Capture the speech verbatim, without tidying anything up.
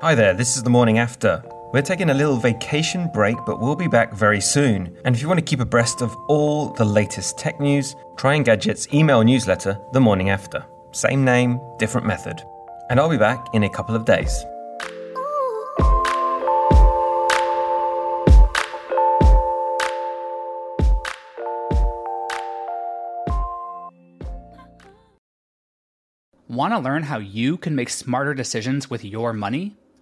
Hi there, this is The Morning After. We're taking a little vacation break, but we'll be back very soon. And if you want to keep abreast of all the latest tech news, try and Gadget's email newsletter, The Morning After. Same name, different method. And I'll be back in a couple of days. Want to learn how you can make smarter decisions with your money?